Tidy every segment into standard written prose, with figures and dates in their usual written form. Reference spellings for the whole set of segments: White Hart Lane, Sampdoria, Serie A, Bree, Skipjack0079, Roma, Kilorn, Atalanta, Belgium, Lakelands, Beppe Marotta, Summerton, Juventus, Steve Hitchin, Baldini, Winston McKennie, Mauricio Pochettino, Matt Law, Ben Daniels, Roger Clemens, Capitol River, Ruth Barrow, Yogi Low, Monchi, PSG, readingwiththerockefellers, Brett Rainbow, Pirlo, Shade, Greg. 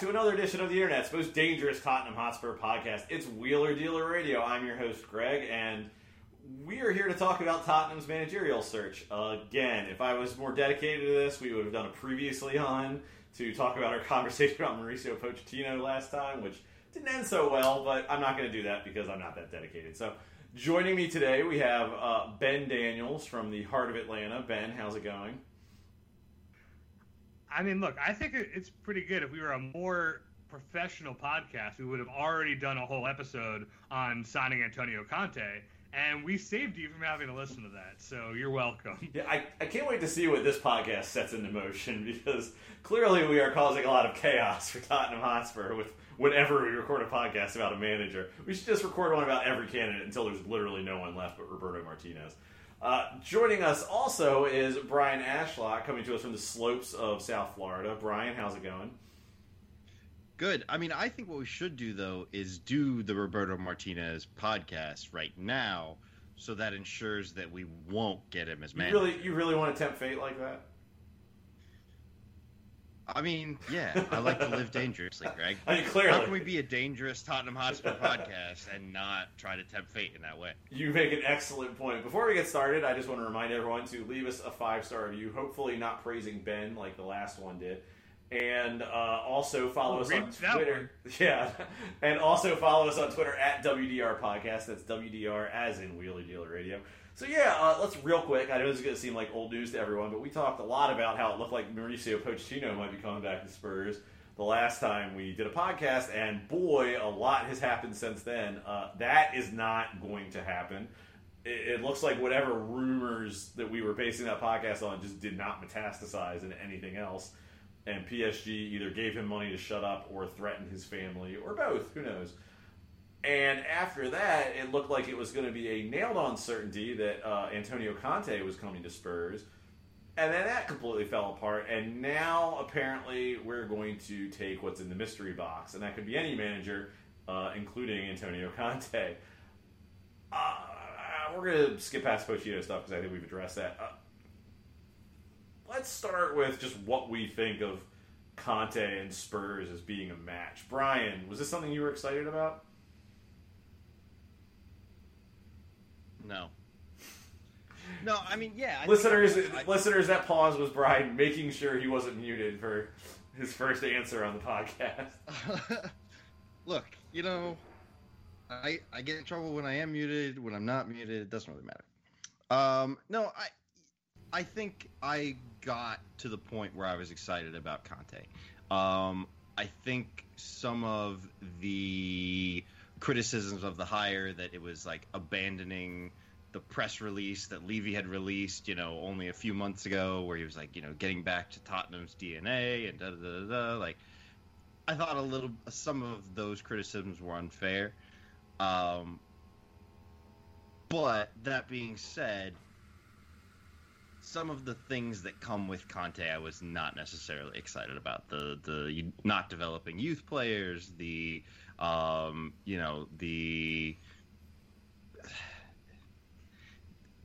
To another edition of the internet's most dangerous Tottenham Hotspur podcast. It's Wheeler Dealer Radio. I'm your host, Greg, and we're here to talk about Tottenham's managerial search again. If I was more dedicated to this, we would have done a previously on to talk about our conversation about Mauricio Pochettino last time, which didn't end so well, but I'm not going to do that because I'm not that dedicated. So joining me today, we have Ben Daniels from the heart of Atlanta. Ben, how's it going? I mean, look, I think it's pretty good. If we were a more professional podcast, we would have already done a whole episode on signing Antonio Conte, and we saved you from having to listen to that, so you're welcome. Yeah, I can't wait to see what this podcast sets into motion, because clearly we are causing a lot of chaos for Tottenham Hotspur with whenever we record a podcast about a manager. We should just record one about every candidate until there's literally no one left but Roberto Martinez. Joining us also is Brian Ashlock, coming to us from the slopes of South Florida. Brian, how's it going? Good. I mean, I think what we should do, though, is do the Roberto Martinez podcast right now, so that ensures that we won't get him as manager. You really want to tempt fate like that? I mean, yeah, I like to live dangerously, Greg. I mean, clearly. How can we be a dangerous Tottenham Hotspur podcast and not try to tempt fate in that way? You make an excellent point. Before we get started, I just want to remind everyone to leave us a 5-star review, hopefully not praising Ben like the last one did. And also follow us on Twitter. Yeah, and also follow us on Twitter at WDR Podcast. That's WDR as in Wheeler Dealer Radio. So yeah, let's real quick, I know this is going to seem like old news to everyone, but we talked a lot about how it looked like Mauricio Pochettino might be coming back to Spurs the last time we did a podcast, and boy, a lot has happened since then. That is not going to happen. It looks like whatever rumors that we were basing that podcast on just did not metastasize into anything else, and PSG either gave him money to shut up or threatened his family, or both, who knows. And after that, it looked like it was going to be a nailed-on certainty that Antonio Conte was coming to Spurs. And then that completely fell apart. And now, apparently, we're going to take what's in the mystery box. And that could be any manager, including Antonio Conte. We're going to skip past Pochettino stuff because I think we've addressed that. Let's start with just what we think of Conte and Spurs as being a match. Brian, was this something you were excited about? No, I mean, yeah. Listeners, that pause was Brian making sure he wasn't muted for his first answer on the podcast. Look, you know, I get in trouble when I am muted, when I'm not muted. It doesn't really matter. No, I think I got to the point where I was excited about Conte. I think some of the criticisms of the hire, that it was like abandoning the press release that Levy had released, you know, only a few months ago, where he was like, you know, getting back to Tottenham's DNA and Like, I thought some of those criticisms were unfair. But that being said, some of the things that come with Conte, I was not necessarily excited about. The not developing youth players, the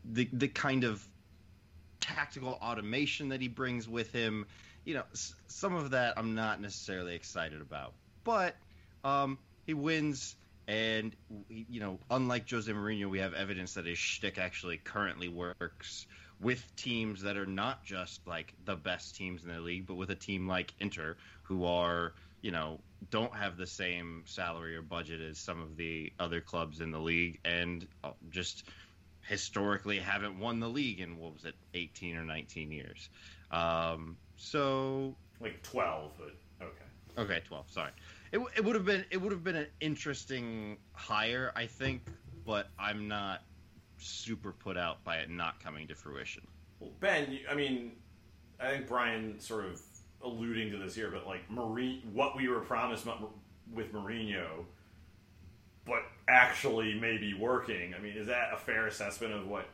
the kind of tactical automation that he brings with him, you know, some of that I'm not necessarily excited about. But he wins, and, you know, unlike Jose Mourinho, we have evidence that his shtick actually currently works with teams that are not just, like, the best teams in the league, but with a team like Inter, who are, you know, don't have the same salary or budget as some of the other clubs in the league, and just historically haven't won the league in, 18 or 19 years. So like 12, but okay, 12. Sorry, it would have been an interesting hire, I think, but I'm not super put out by it not coming to fruition. Well, Ben, I mean, I think Brian sort of alluding to this here, but like what we were promised with Mourinho, but actually maybe working. I mean, is that a fair assessment of what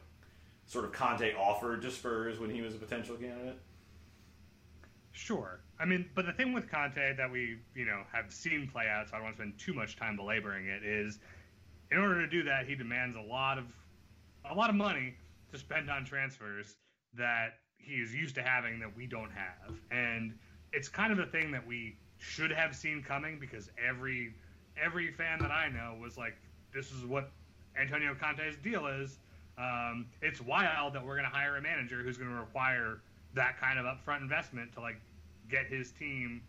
sort of Conte offered to Spurs when he was a potential candidate? Sure. I mean, but the thing with Conte that we, you know, have seen play out, so I don't want to spend too much time belaboring it, is in order to do that, he demands a lot of money to spend on transfers that he is used to having that we don't have. And it's kind of a thing that we should have seen coming, because every fan that I know was like, this is what Antonio Conte's deal is. It's wild that we're going to hire a manager who's going to require that kind of upfront investment to like get his team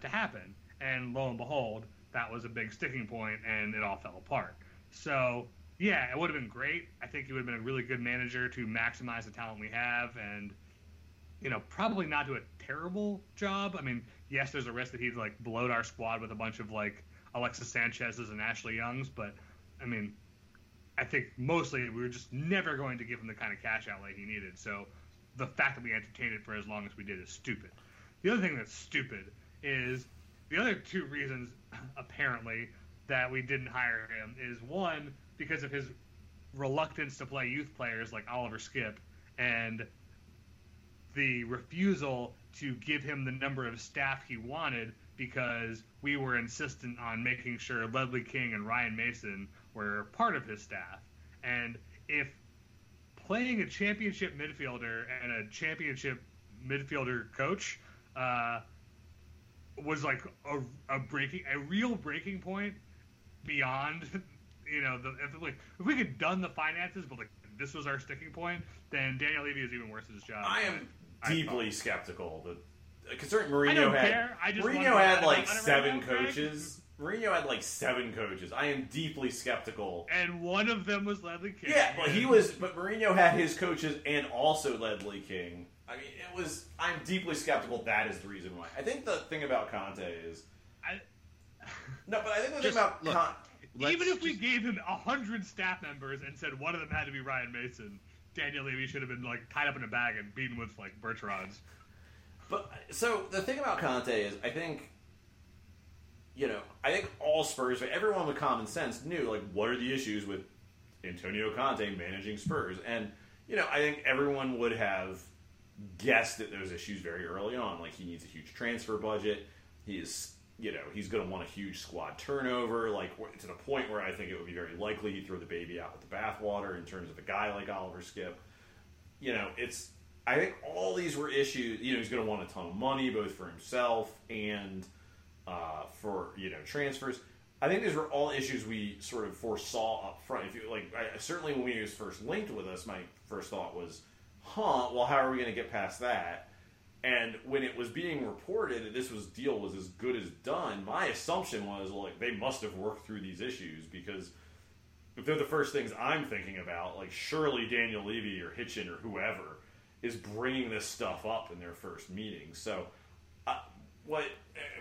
to happen. And lo and behold, that was a big sticking point, and it all fell apart. So yeah, it would have been great. I think he would have been a really good manager to maximize the talent we have, and you know, probably not do a terrible job. I mean, yes, there's a risk that he'd like bloat our squad with a bunch of like Alexis Sanchez's and Ashley Young's, but I mean, I think mostly we were just never going to give him the kind of cash outlay he needed. So the fact that we entertained it for as long as we did is stupid. The other thing that's stupid is the other two reasons, apparently, that we didn't hire him is, one, because of his reluctance to play youth players like Oliver Skip, and the refusal to give him the number of staff he wanted because we were insistent on making sure Ledley King and Ryan Mason were part of his staff. And if playing a championship midfielder and a championship midfielder coach was like a real breaking point beyond, you know, if we could done the finances, but like this was our sticking point, then Daniel Levy is even worse at his job. I am deeply skeptical that, because Mourinho had like seven coaches. I am deeply skeptical. And one of them was Ledley King. Yeah, but but Mourinho had his coaches and also Ledley King. I mean, I'm deeply skeptical that is the reason why. I think the thing about Conte is... even if we gave him 100 staff members and said one of them had to be Ryan Mason, Daniel Levy should have been like tied up in a bag and beaten with like Bertrand's. But so the thing about Conte is, I think... You know, I think all Spurs, everyone with common sense knew, like, what are the issues with Antonio Conte managing Spurs? And, you know, I think everyone would have guessed at those issues very early on. Like, he needs a huge transfer budget. He's going to want a huge squad turnover. Like, to the point where I think it would be very likely he'd throw the baby out with the bathwater in terms of a guy like Oliver Skip. You know, I think all these were issues. You know, he's going to want a ton of money, both for himself and... for, you know, transfers. I think these were all issues we sort of foresaw up front. Certainly when he was first linked with us, my first thought was, how are we going to get past that? And when it was being reported that deal was as good as done, my assumption was, like, they must have worked through these issues, because if they're the first things I'm thinking about, like, surely Daniel Levy or Hitchin or whoever is bringing this stuff up in their first meeting. So,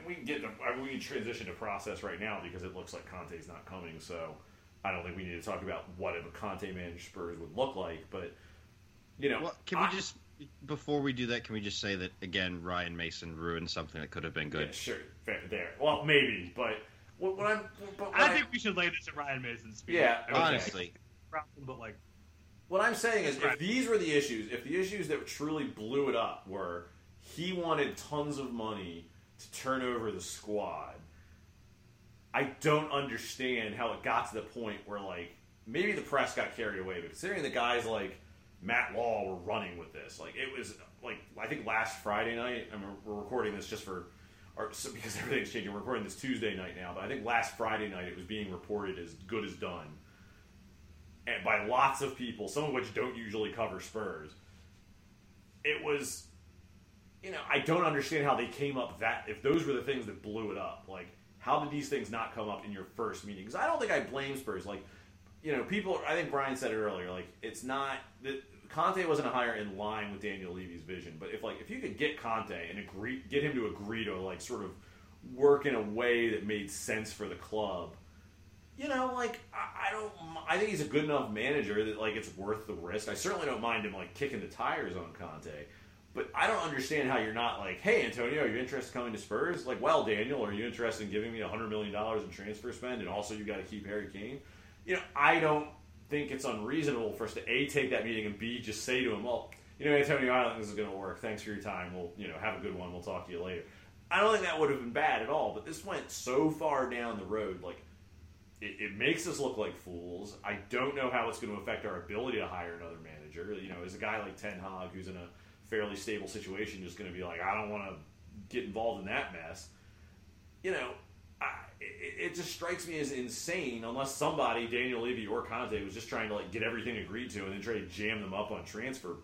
we can transition to process right now, because it looks like Conte's not coming, so I don't think we need to talk about what a Conte managed Spurs would look like, but, you know... Well, before we do that, can we just say that, again, Ryan Mason ruined something that could have been good? Yeah, sure, fair, there. Well, maybe, but... I think we should lay this at Ryan Mason's feet. Yeah, okay. Honestly. But, like... What I'm saying is, if these were the issues, if the issues that truly blew it up were he wanted tons of money to turn over the squad, I don't understand how it got to the point where, like, maybe the press got carried away, but considering the guys like Matt Law were running with this, like, it was, like, I think last Friday night, I mean, we're recording this because everything's changing, we're recording this Tuesday night now, but I think last Friday night it was being reported as good as done, and by lots of people, some of which don't usually cover Spurs. It was... You know, I don't understand how they came up that, if those were the things that blew it up. Like, how did these things not come up in your first meeting? Because I don't think I blame Spurs. Like, you know, I think Brian said it earlier, like, it's not, Conte wasn't a hire in line with Daniel Levy's vision. But if you could get Conte and get him to agree to, like, sort of work in a way that made sense for the club, you know, like, I think he's a good enough manager that, like, it's worth the risk. I certainly don't mind him, like, kicking the tires on Conte. But I don't understand how you're not like, hey, Antonio, are you interested in coming to Spurs? Like, well, Daniel, are you interested in giving me $100 million in transfer spend, and also you got to keep Harry Kane? You know, I don't think it's unreasonable for us to, A, take that meeting, and B, just say to him, well, you know, Antonio, I don't think this is going to work. Thanks for your time. We'll, you know, have a good one. We'll talk to you later. I don't think that would have been bad at all, but this went so far down the road, like, it makes us look like fools. I don't know how it's going to affect our ability to hire another manager. You know, is a guy like Ten Hag, who's in a fairly stable situation, just going to be like, I don't want to get involved in that mess? You know, it just strikes me as insane, unless somebody, Daniel Levy or Conte, was just trying to, like, get everything agreed to and then try to jam them up on transfer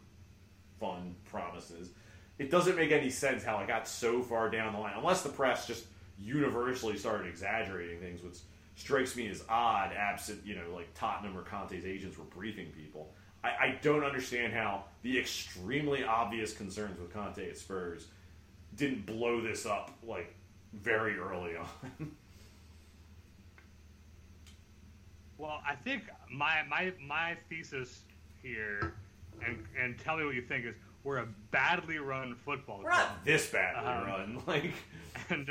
fund promises. It doesn't make any sense how it got so far down the line, unless the press just universally started exaggerating things, which strikes me as odd, absent, you know, like Tottenham or Conte's agents were briefing people. I don't understand how the extremely obvious concerns with Conte at Spurs didn't blow this up, like, very early on. Well, I think my thesis here, and tell me what you think, is we're a badly run football club. We're not this badly run. Like, and,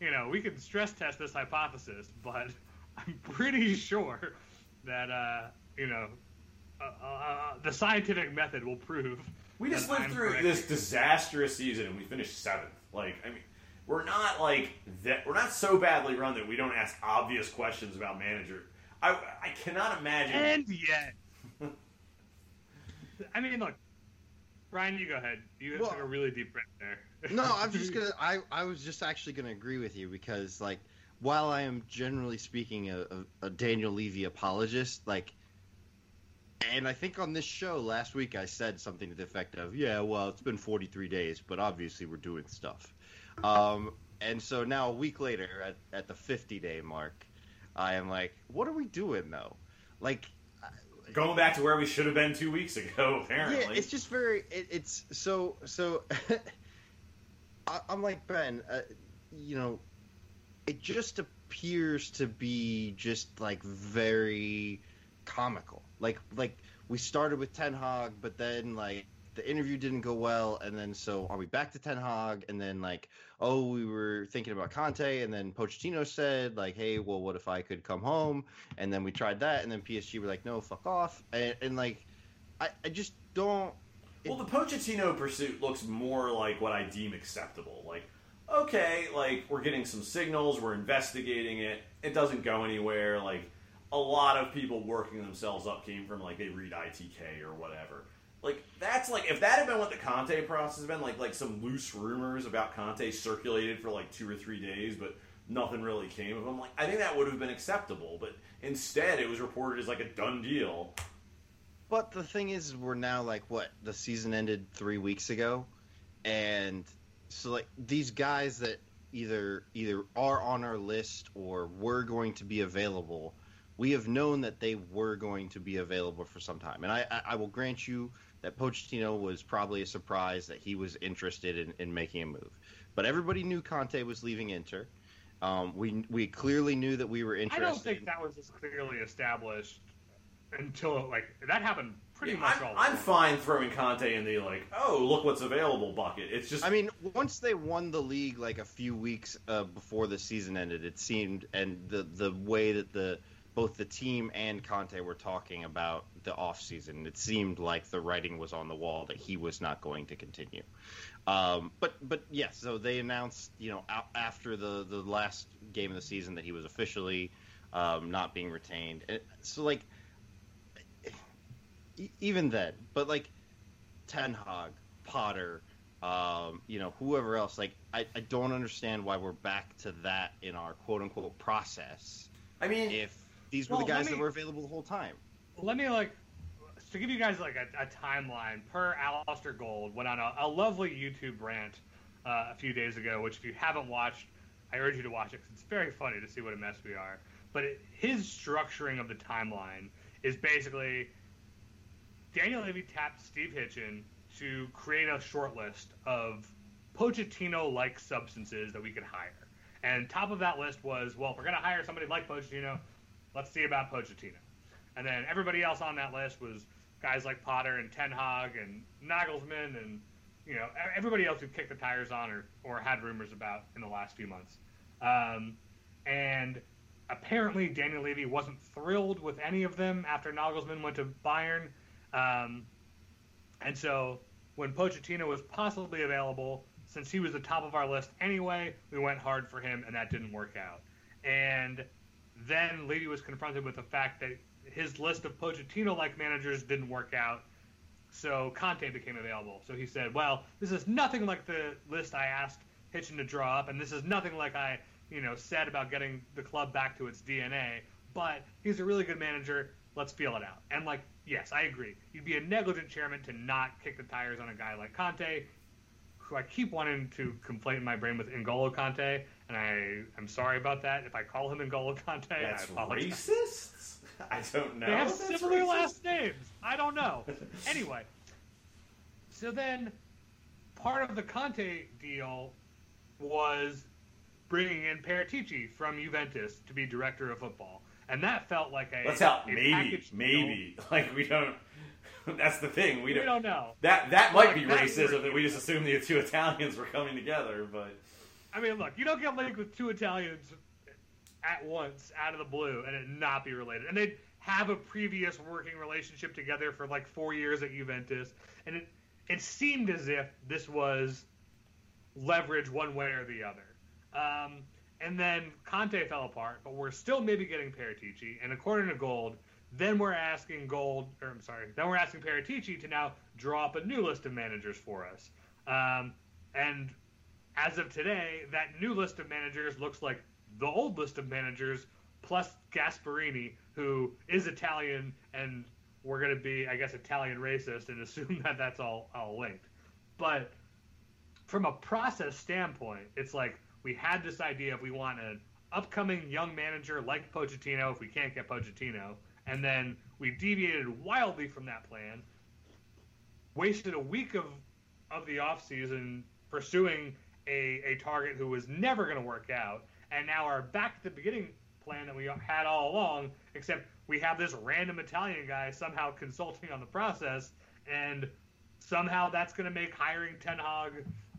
you know, we can stress test this hypothesis, but I'm pretty sure that, you know, the scientific method will prove. We just lived through this disastrous season and we finished 7th. Like, I mean, we're not like that. We're not so badly run that we don't ask obvious questions about manager. I cannot imagine. And yet, I mean, look, Ryan, you go ahead. You took a really deep breath there. No, I'm just gonna. I was just actually gonna agree with you because, like, while I am generally speaking a Daniel Levy apologist, like. And I think on this show last week I said something to the effect of, yeah, well, it's been 43 days, but obviously we're doing stuff. And so now a week later at the 50-day mark, I am like, what are we doing, though? Like, going back to where we should have been 2 weeks ago, apparently. Yeah, it's just very – it's so – I'm like, Ben, you know, it just appears to be just, like, very comical. Like we started with Ten Hag, but then, like, the interview didn't go well, and then so are we back to Ten Hag? And then, like, oh, we were thinking about Conte, and then Pochettino said, like, hey, well, what if I could come home? And then we tried that, and then PSG were like, no, fuck off. And like, I just don't... Well, the Pochettino pursuit looks more like what I deem acceptable. Like, okay, like, we're getting some signals, we're investigating it, it doesn't go anywhere, like... A lot of people working themselves up came from, like, they read ITK or whatever. Like, that's, like, if that had been what the Conte process has been, like some loose rumors about Conte circulated for, like, 2 or 3 days, but nothing really came of them, like, I think that would have been acceptable. But instead, it was reported as, like, a done deal. But the thing is, we're now, like, what? The season ended 3 weeks ago? And so, like, these guys that either are on our list or were going to be available... We have known that they were going to be available for some time. And I will grant you that Pochettino was probably a surprise that he was interested in making a move. But everybody knew Conte was leaving Inter. We clearly knew that we were interested. I don't think that was as clearly established until, like, that happened pretty much all the time. I'm fine throwing Conte in the, like, oh, look what's available bucket. It's just... I mean, once they won the league, like, a few weeks before the season ended, it seemed, and the way that both the team and Conte were talking about the offseason. It seemed like the writing was on the wall that he was not going to continue. But yes, so they announced, you know, after the last game of the season that he was officially not being retained. And so, like, even then, but, like, Ten Hag, Potter, you know, whoever else, like, I don't understand why we're back to that in our quote-unquote process. I mean... if these were the guys that were available the whole time. Let me, like, to give you guys, like, a timeline, per Alastair Gold, went on a lovely YouTube rant a few days ago, which if you haven't watched, I urge you to watch it because it's very funny to see what a mess we are. But his structuring of the timeline is basically Daniel Levy tapped Steve Hitchin to create a short list of Pochettino-like substances that we could hire. And top of that list was, well, if we're going to hire somebody like Pochettino, Let's see about Pochettino. And then everybody else on that list was guys like Potter and Ten Hag and Nagelsmann and, you know, everybody else who kicked the tires on or had rumors about in the last few months. And apparently Daniel Levy wasn't thrilled with any of them after Nagelsmann went to Bayern. And so when Pochettino was possibly available, since he was the top of our list anyway, we went hard for him, and that didn't work out. And then Levy was confronted with the fact that his list of Pochettino-like managers didn't work out, so Conte became available. So he said, well, this is nothing like the list I asked Hitchin to draw up, and this is nothing like I, you know, said about getting the club back to its DNA, but he's a really good manager. Let's feel it out. And, like, yes, I agree. You'd be a negligent chairman to not kick the tires on a guy like Conte, who I keep wanting to conflate in my brain with N'Golo Kanté, and I'm sorry about that. If I call him N'Golo Kanté, that's racist? I don't know. They have similar last names. I don't know. Anyway, so then part of the Conte deal was bringing in Paratici from Juventus to be director of football. And that felt like a... Let's help. Maybe. Deal. Like, we don't... That's the thing. We don't know. That might be racism that we just assumed the two Italians were coming together, but... I mean, look, you don't get linked with two Italians at once, out of the blue, and it not be related. And they'd have a previous working relationship together for, like, 4 years at Juventus. And it seemed as if this was leverage one way or the other. And then Conte fell apart, but we're still maybe getting Paratici. And according to Gold... Then we're asking Paratici to now draw up a new list of managers for us. And as of today, that new list of managers looks like the old list of managers plus Gasperini, who is Italian, and we're going to be, I guess, Italian racist and assume that that's all linked. But from a process standpoint, it's like we had this idea if we want an upcoming young manager like Pochettino, if we can't get Pochettino. And then we deviated wildly from that plan, wasted a week of the offseason pursuing a target who was never going to work out, and now are back at the beginning plan that we had all along, except we have this random Italian guy somehow consulting on the process, and somehow that's going to make hiring Ten Hag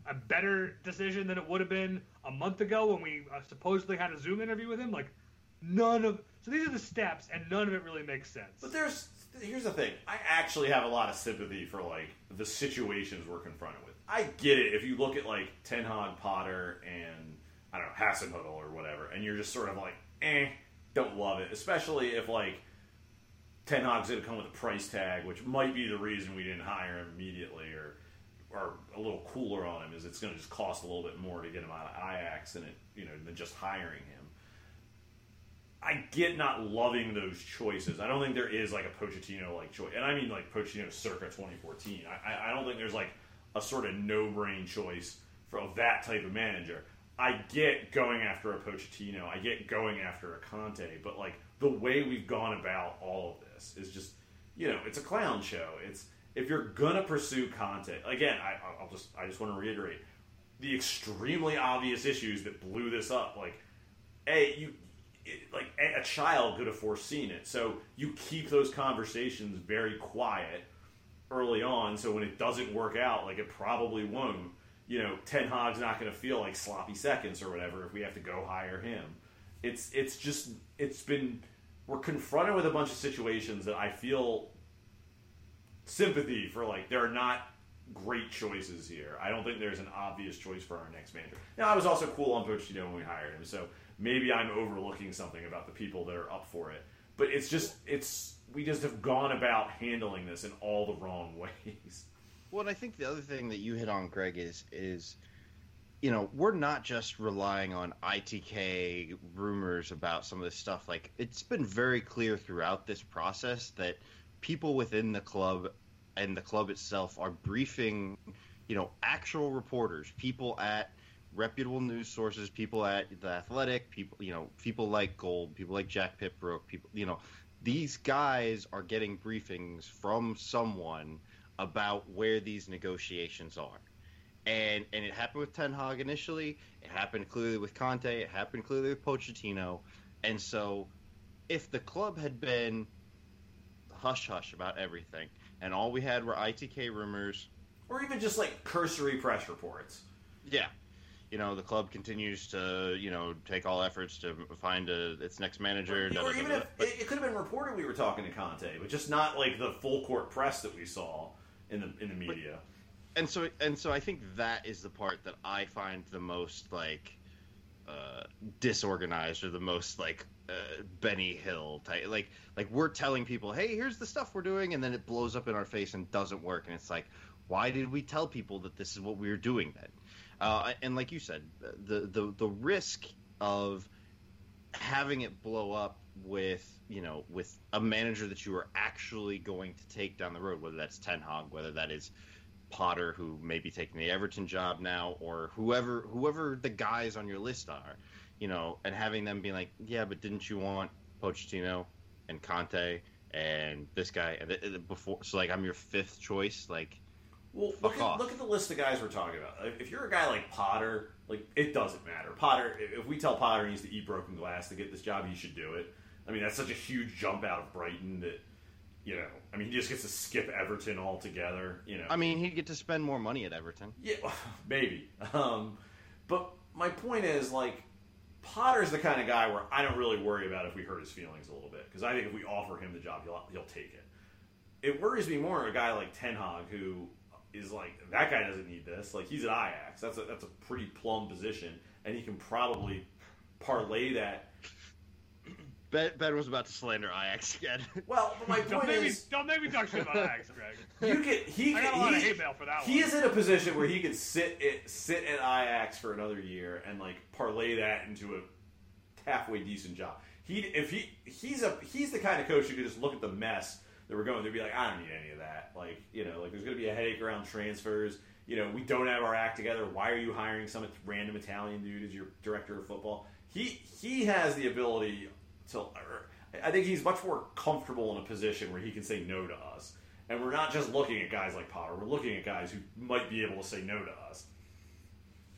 a better decision than it would have been a month ago when we supposedly had a Zoom interview with him. Like, So these are the steps, and none of it really makes sense. But here's the thing. I actually have a lot of sympathy for, like, the situations we're confronted with. I get it if you look at, like, Ten Hag, Potter, and, I don't know, Hasenhüttl or whatever, and you're just sort of like, don't love it. Especially if, like, Ten Hag's going to come with a price tag, which might be the reason we didn't hire him immediately, or a little cooler on him, is it's going to just cost a little bit more to get him out of Ajax than just hiring him. I get not loving those choices. I don't think there is, like, a Pochettino-like choice. And I mean, like, Pochettino circa 2014. I don't think there's, like, a sort of no-brain choice for that type of manager. I get going after a Pochettino. I get going after a Conte. But, like, the way we've gone about all of this is just, it's a clown show. It's, if you're going to pursue Conte, again, I just want to reiterate the extremely obvious issues that blew this up. Like, A, like, a child could have foreseen it. So you keep those conversations very quiet early on, so when it doesn't work out, like it probably won't, Ten Hag's not going to feel like sloppy seconds or whatever if we have to go hire him. We're confronted with a bunch of situations that I feel sympathy for, like, there are not great choices here. I don't think there's an obvious choice for our next manager. Now, I was also cool on Pochettino when we hired him, so maybe I'm overlooking something about the people that are up for it. But we just have gone about handling this in all the wrong ways. Well, and I think the other thing that you hit on, Greg, is we're not just relying on ITK rumors about some of this stuff. Like, it's been very clear throughout this process that people within the club and the club itself are briefing, actual reporters, people at reputable news sources, people at The Athletic, people like Gold, people like Jack Pitbrook, these guys are getting briefings from someone about where these negotiations are. And it happened with Ten Hag initially. It happened clearly with Conte. It happened clearly with Pochettino. And so if the club had been hush-hush about everything, and all we had were ITK rumors. Or even just, like, cursory press reports. Yeah. You know, the club continues to, you know, take all efforts to find its next manager. Or even if it could have been reported we were talking to Conte, but just not, like, the full-court press that we saw in the media. And so I think that is the part that I find the most, like, disorganized, or the most, like, Benny Hill type. Like we're telling people, hey, here's the stuff we're doing, and then it blows up in our face and doesn't work, and it's like, why did we tell people that this is what we were doing then? And like you said, the risk of having it blow up with a manager that you are actually going to take down the road, whether that's Ten Hag, whether that is Potter, who may be taking the Everton job now, or whoever the guys on your list are, you know, and having them be like, yeah, but didn't you want Pochettino and Conte and this guy and before? So, like, I'm your fifth choice. Like, well, look at the list of guys we're talking about. If you're a guy like Potter, like, it doesn't matter. Potter, if we tell Potter he needs to eat broken glass to get this job, he should do it. I mean, that's such a huge jump out of Brighton that, you know, I mean, he just gets to skip Everton altogether, you know. I mean, he'd get to spend more money at Everton. Yeah, maybe. But my point is, like, Potter's the kind of guy where I don't really worry about if we hurt his feelings a little bit, because I think if we offer him the job, he'll take it. It worries me more a guy like Ten Hag, who is like, that guy doesn't need this. Like, he's at Ajax. That's a pretty plum position, and he can probably parlay that. Ben was about to slander Ajax again. Well, but my point is... Don't make me talk shit about Ajax, Greg. I got a lot of hate mail for that one. He is in a position where he could sit at Ajax for another year and, like, parlay that into a halfway decent job. He's the kind of coach who could just look at the mess that we're going through and be like, I don't need any of that. Like, you know, like, there's going to be a headache around transfers. You know, we don't have our act together. Why are you hiring some random Italian dude as your director of football? He has the ability... I think he's much more comfortable in a position where he can say no to us. And we're not just looking at guys like Power. We're looking at guys who might be able to say no to us.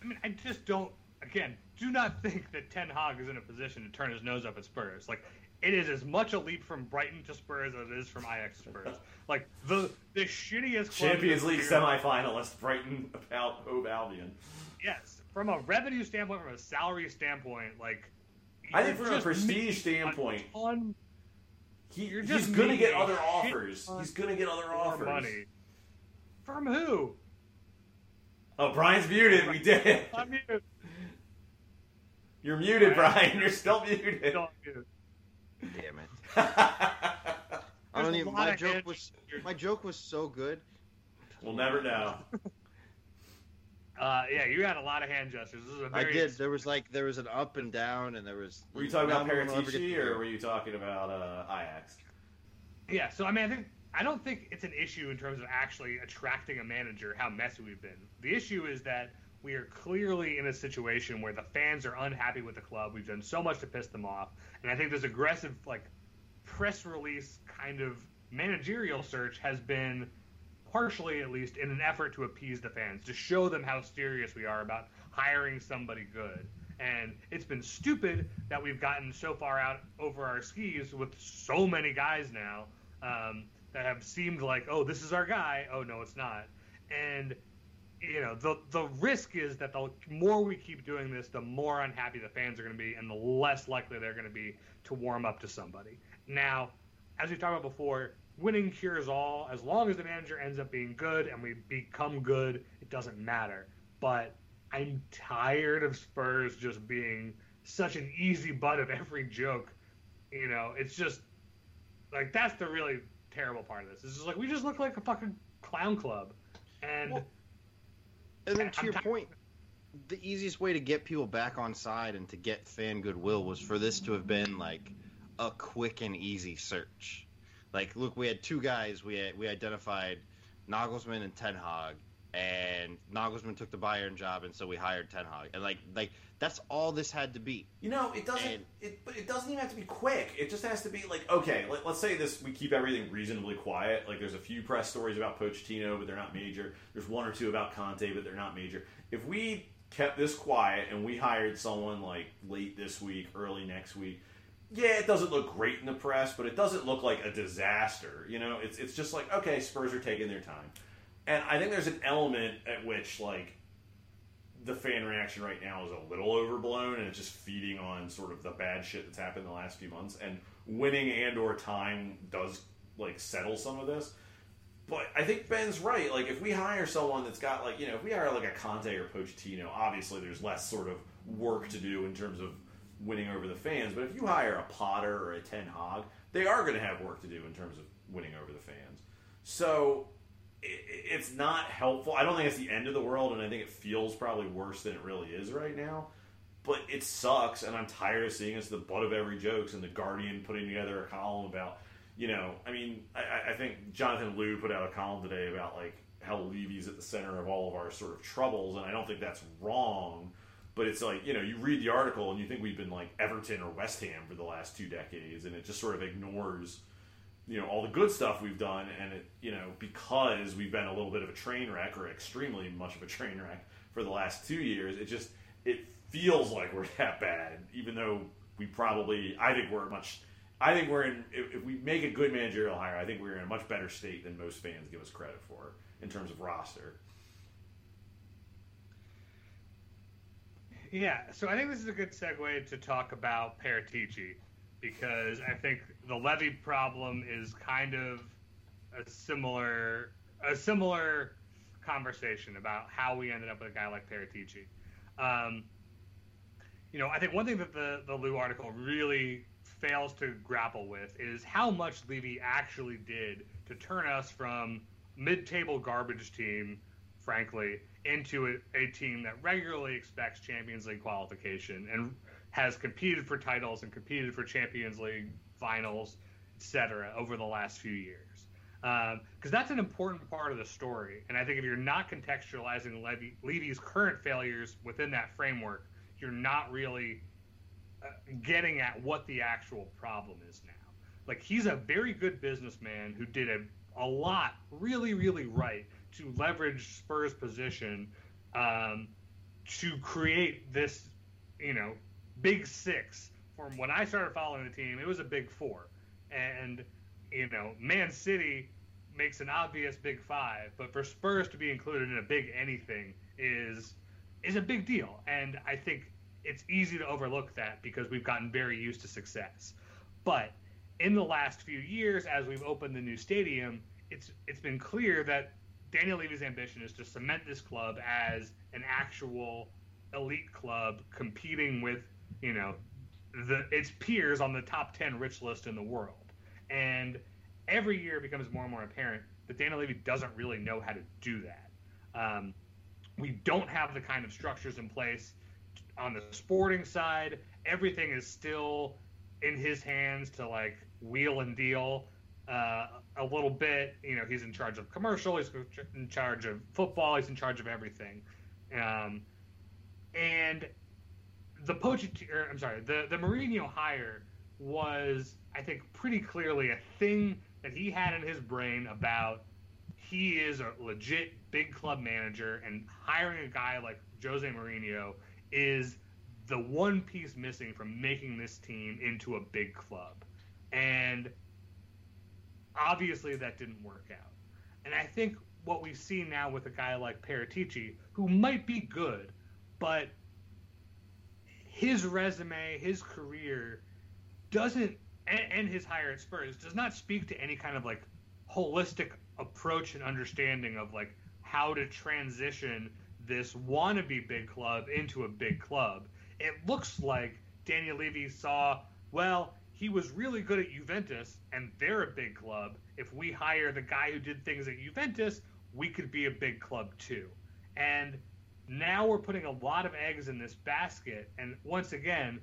I mean, I just don't... Again, do not think that Ten Hag is in a position to turn his nose up at Spurs. Like, it is as much a leap from Brighton to Spurs as it is from Ajax to Spurs. Like, the shittiest... Champions League semifinalist, Brighton, about Hove Albion. Yes. From a revenue standpoint, from a salary standpoint, like... I think from a prestige standpoint, he's going to get other offers. He's going to get other offers. Money. From who? Oh, Brian's muted. We did. I'm muted. You're muted, Brian. You're still muted. Damn it. I don't even. My joke was so good. We'll never know. Yeah, you had a lot of hand gestures. This is a very... I did. There was an up and down, and there was... Were you talking about Paratici, or were you talking about Ajax? Yeah, so, I mean, I don't think it's an issue in terms of actually attracting a manager, how messy we've been. The issue is that we are clearly in a situation where the fans are unhappy with the club. We've done so much to piss them off. And I think this aggressive, like, press release kind of managerial search has been... partially, at least, in an effort to appease the fans, to show them how serious we are about hiring somebody good. And it's been stupid that we've gotten so far out over our skis with so many guys now that have seemed like, oh, this is our guy. Oh, no, it's not. And, you know, the risk is that the more we keep doing this, the more unhappy the fans are going to be and the less likely they're going to be to warm up to somebody. Now, as we talked about before, winning cures all. As long as the manager ends up being good and we become good, it doesn't matter. But I'm tired of Spurs just being such an easy butt of every joke. You know, it's just, like, that's the really terrible part of this. It's just like, we just look like a fucking clown club. And then to your point, the easiest way to get people back on side and to get fan goodwill was for this to have been, like, a quick and easy search. Like, look, we had two guys. We identified Nagelsmann and Ten Hag, and Nagelsmann took the Bayern job, and so we hired Ten Hag. And like that's all this had to be. You know, it doesn't. It doesn't even have to be quick. It just has to be like, okay, let's say this. We keep everything reasonably quiet. Like, there's a few press stories about Pochettino, but they're not major. There's one or two about Conte, but they're not major. If we kept this quiet and we hired someone like late this week, early next week. yeah, it doesn't look great in the press, but it doesn't look like a disaster. You know, it's just like, okay, Spurs are taking their time. And I think there's an element at which, like, the fan reaction right now is a little overblown, and it's just feeding on sort of the bad shit that's happened the last few months. And winning and or time does, like, settle some of this. But I think Ben's right. Like, if we hire someone that's got, like, you know, if we hire, like, a Conte or Pochettino, obviously there's less sort of work to do in terms of winning over the fans. But if you hire a Potter or a Ten Hag, they are going to have work to do in terms of winning over the fans. So it's not helpful. I don't think it's the end of the world, and I think it feels probably worse than it really is right now. But it sucks, and I'm tired of seeing it's the butt of every joke, and The Guardian putting together a column about, you know, I mean, I think Jonathan Liu put out a column today about, like, how Levy's at the center of all of our sort of troubles, and I don't think that's wrong, but it's like, you know, you read the article and you think we've been like Everton or West Ham for the last 2 decades, and it just sort of ignores, you know, all the good stuff we've done, and it, you know, because we've been a little bit of a train wreck, or extremely much of a train wreck for the last 2 years, it feels like we're that bad, even though we probably, if we make a good managerial hire, I think we're in a much better state than most fans give us credit for in terms of roster. Yeah, so I think this is a good segue to talk about Paratici, because I think the Levy problem is kind of a similar conversation about how we ended up with a guy like Paratici. You know, I think one thing that the Lou article really fails to grapple with is how much Levy actually did to turn us from mid-table garbage team, frankly, into a team that regularly expects Champions League qualification and has competed for titles and competed for Champions League finals, etc., over the last few years. Because that's an important part of the story. And I think if you're not contextualizing Levy's current failures within that framework, you're not really getting at what the actual problem is now. Like, he's a very good businessman who did a lot really, really right to leverage Spurs' position to create this, you know, big six. From when I started following the team, it was a big four. And, you know, Man City makes an obvious big five, but for Spurs to be included in a big anything is a big deal. And I think it's easy to overlook that because we've gotten very used to success. But in the last few years, as we've opened the new stadium, it's been clear that Daniel Levy's ambition is to cement this club as an actual elite club competing with, you know, its peers on the top 10 rich list in the world. And every year it becomes more and more apparent that Daniel Levy doesn't really know how to do that. We don't have the kind of structures in place on the sporting side. Everything is still in his hands to, like, wheel and deal a little bit. You know, he's in charge of commercial, he's in charge of football, he's in charge of everything. And the Mourinho hire was, I think, pretty clearly a thing that he had in his brain about he is a legit big club manager, and hiring a guy like Jose Mourinho is the one piece missing from making this team into a big club. And obviously that didn't work out. And I think what we see now with a guy like Paratici, who might be good, but his resume, his career doesn't, and his hire at Spurs does not speak to any kind of, like, holistic approach and understanding of, like, how to transition this wannabe big club into a big club. It looks like Daniel Levy saw, well, he was really good at Juventus and they're a big club. If we hire the guy who did things at Juventus, we could be a big club too. And now we're putting a lot of eggs in this basket, and once again,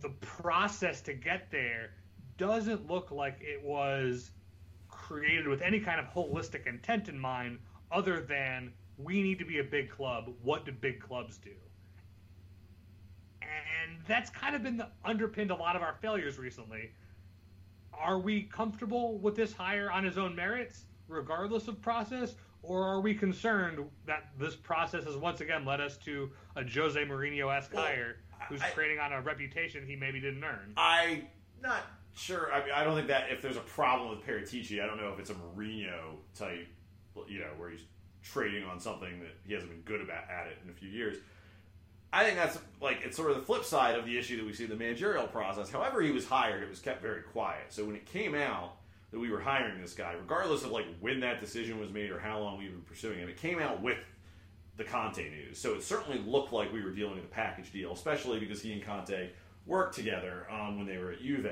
the process to get there doesn't look like it was created with any kind of holistic intent in mind other than we need to be a big club. What do big clubs do? And that's kind of been underpinned a lot of our failures recently. Are we comfortable with this hire on his own merits, regardless of process, Or are we concerned that this process has once again led us to a Jose Mourinho-esque hire who's trading on a reputation he maybe didn't earn? I'm not sure. I mean, I don't think that if there's a problem with Paratici, I don't know if it's a Mourinho type, you know, where he's trading on something that he hasn't been good about at it in a few years. I think that's, like, it's sort of the flip side of the issue that we see in the managerial process. However he was hired, it was kept very quiet. So when it came out that we were hiring this guy, regardless of like when that decision was made or how long we've been pursuing him, it came out with the Conte news. So it certainly looked like we were dealing with a package deal, especially because he and Conte worked together when they were at Juve.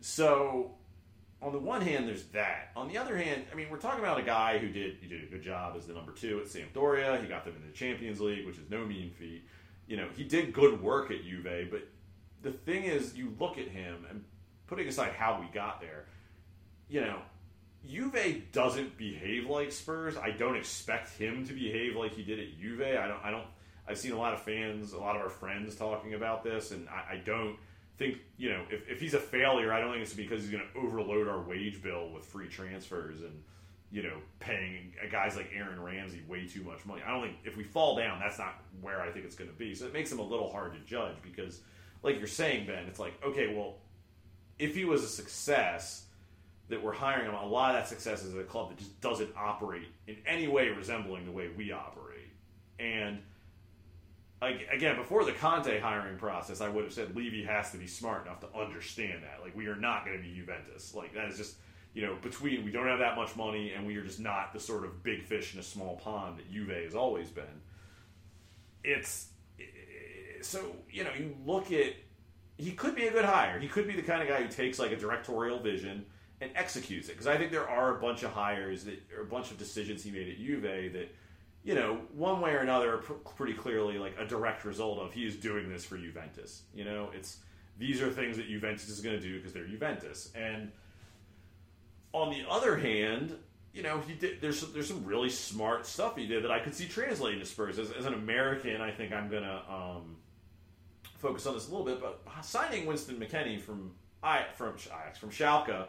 So on the one hand, there's that. On the other hand, I mean, we're talking about a guy who did a good job as the number two at Sampdoria. He got them into the Champions League, which is no mean feat. You know, he did good work at Juve, but the thing is, you look at him, and putting aside how we got there, you know, Juve doesn't behave like Spurs. I don't expect him to behave like he did at Juve. I've seen a lot of fans, a lot of our friends talking about this, and I don't think, you know, if he's a failure, I don't think it's because he's going to overload our wage bill with free transfers and, you know, paying guys like Aaron Ramsey way too much money. I don't think, if we fall down, that's not where I think it's going to be. So it makes him a little hard to judge because, like you're saying, Ben, it's like, okay, well, if he was a success that we're hiring him, a lot of that success is at a club that just doesn't operate in any way resembling the way we operate. And, again, before the Conte hiring process, I would have said Levy has to be smart enough to understand that. Like, we are not going to be Juventus. Like, that is just, you know, we don't have that much money, and we are just not the sort of big fish in a small pond that Juve has always been. So, you know, you look at, he could be a good hire. He could be the kind of guy who takes, like, a directorial vision and executes it, because I think there are a bunch of hires that, or a bunch of decisions he made at Juve that, you know, one way or another are pretty clearly like a direct result of he is doing this for Juventus. You know, these are things that Juventus is going to do because they're Juventus. And on the other hand, you know, there's some really smart stuff he did that I could see translating to Spurs. As an American, I think I'm going to focus on this a little bit, but signing Winston McKennie from Ajax, from Schalke,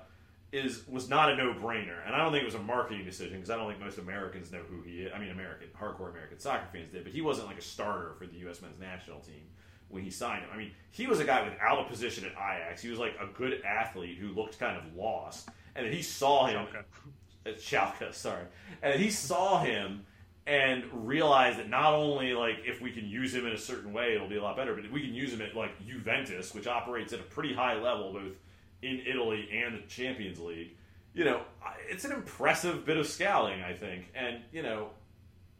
was not a no-brainer, and I don't think it was a marketing decision because I don't think most Americans know who he is. I mean, hardcore American soccer fans did, but he wasn't like a starter for the U.S. men's national team when he signed him. I mean, he was a guy without a position at Ajax. He was like a good athlete who looked kind of lost, and then he saw him at Schalke, sorry, and he saw him and realized that not only like if we can use him in a certain way, it'll be a lot better, but if we can use him at like Juventus, which operates at a pretty high level, both in Italy and the Champions League, you know, it's an impressive bit of scouting, I think. And, you know,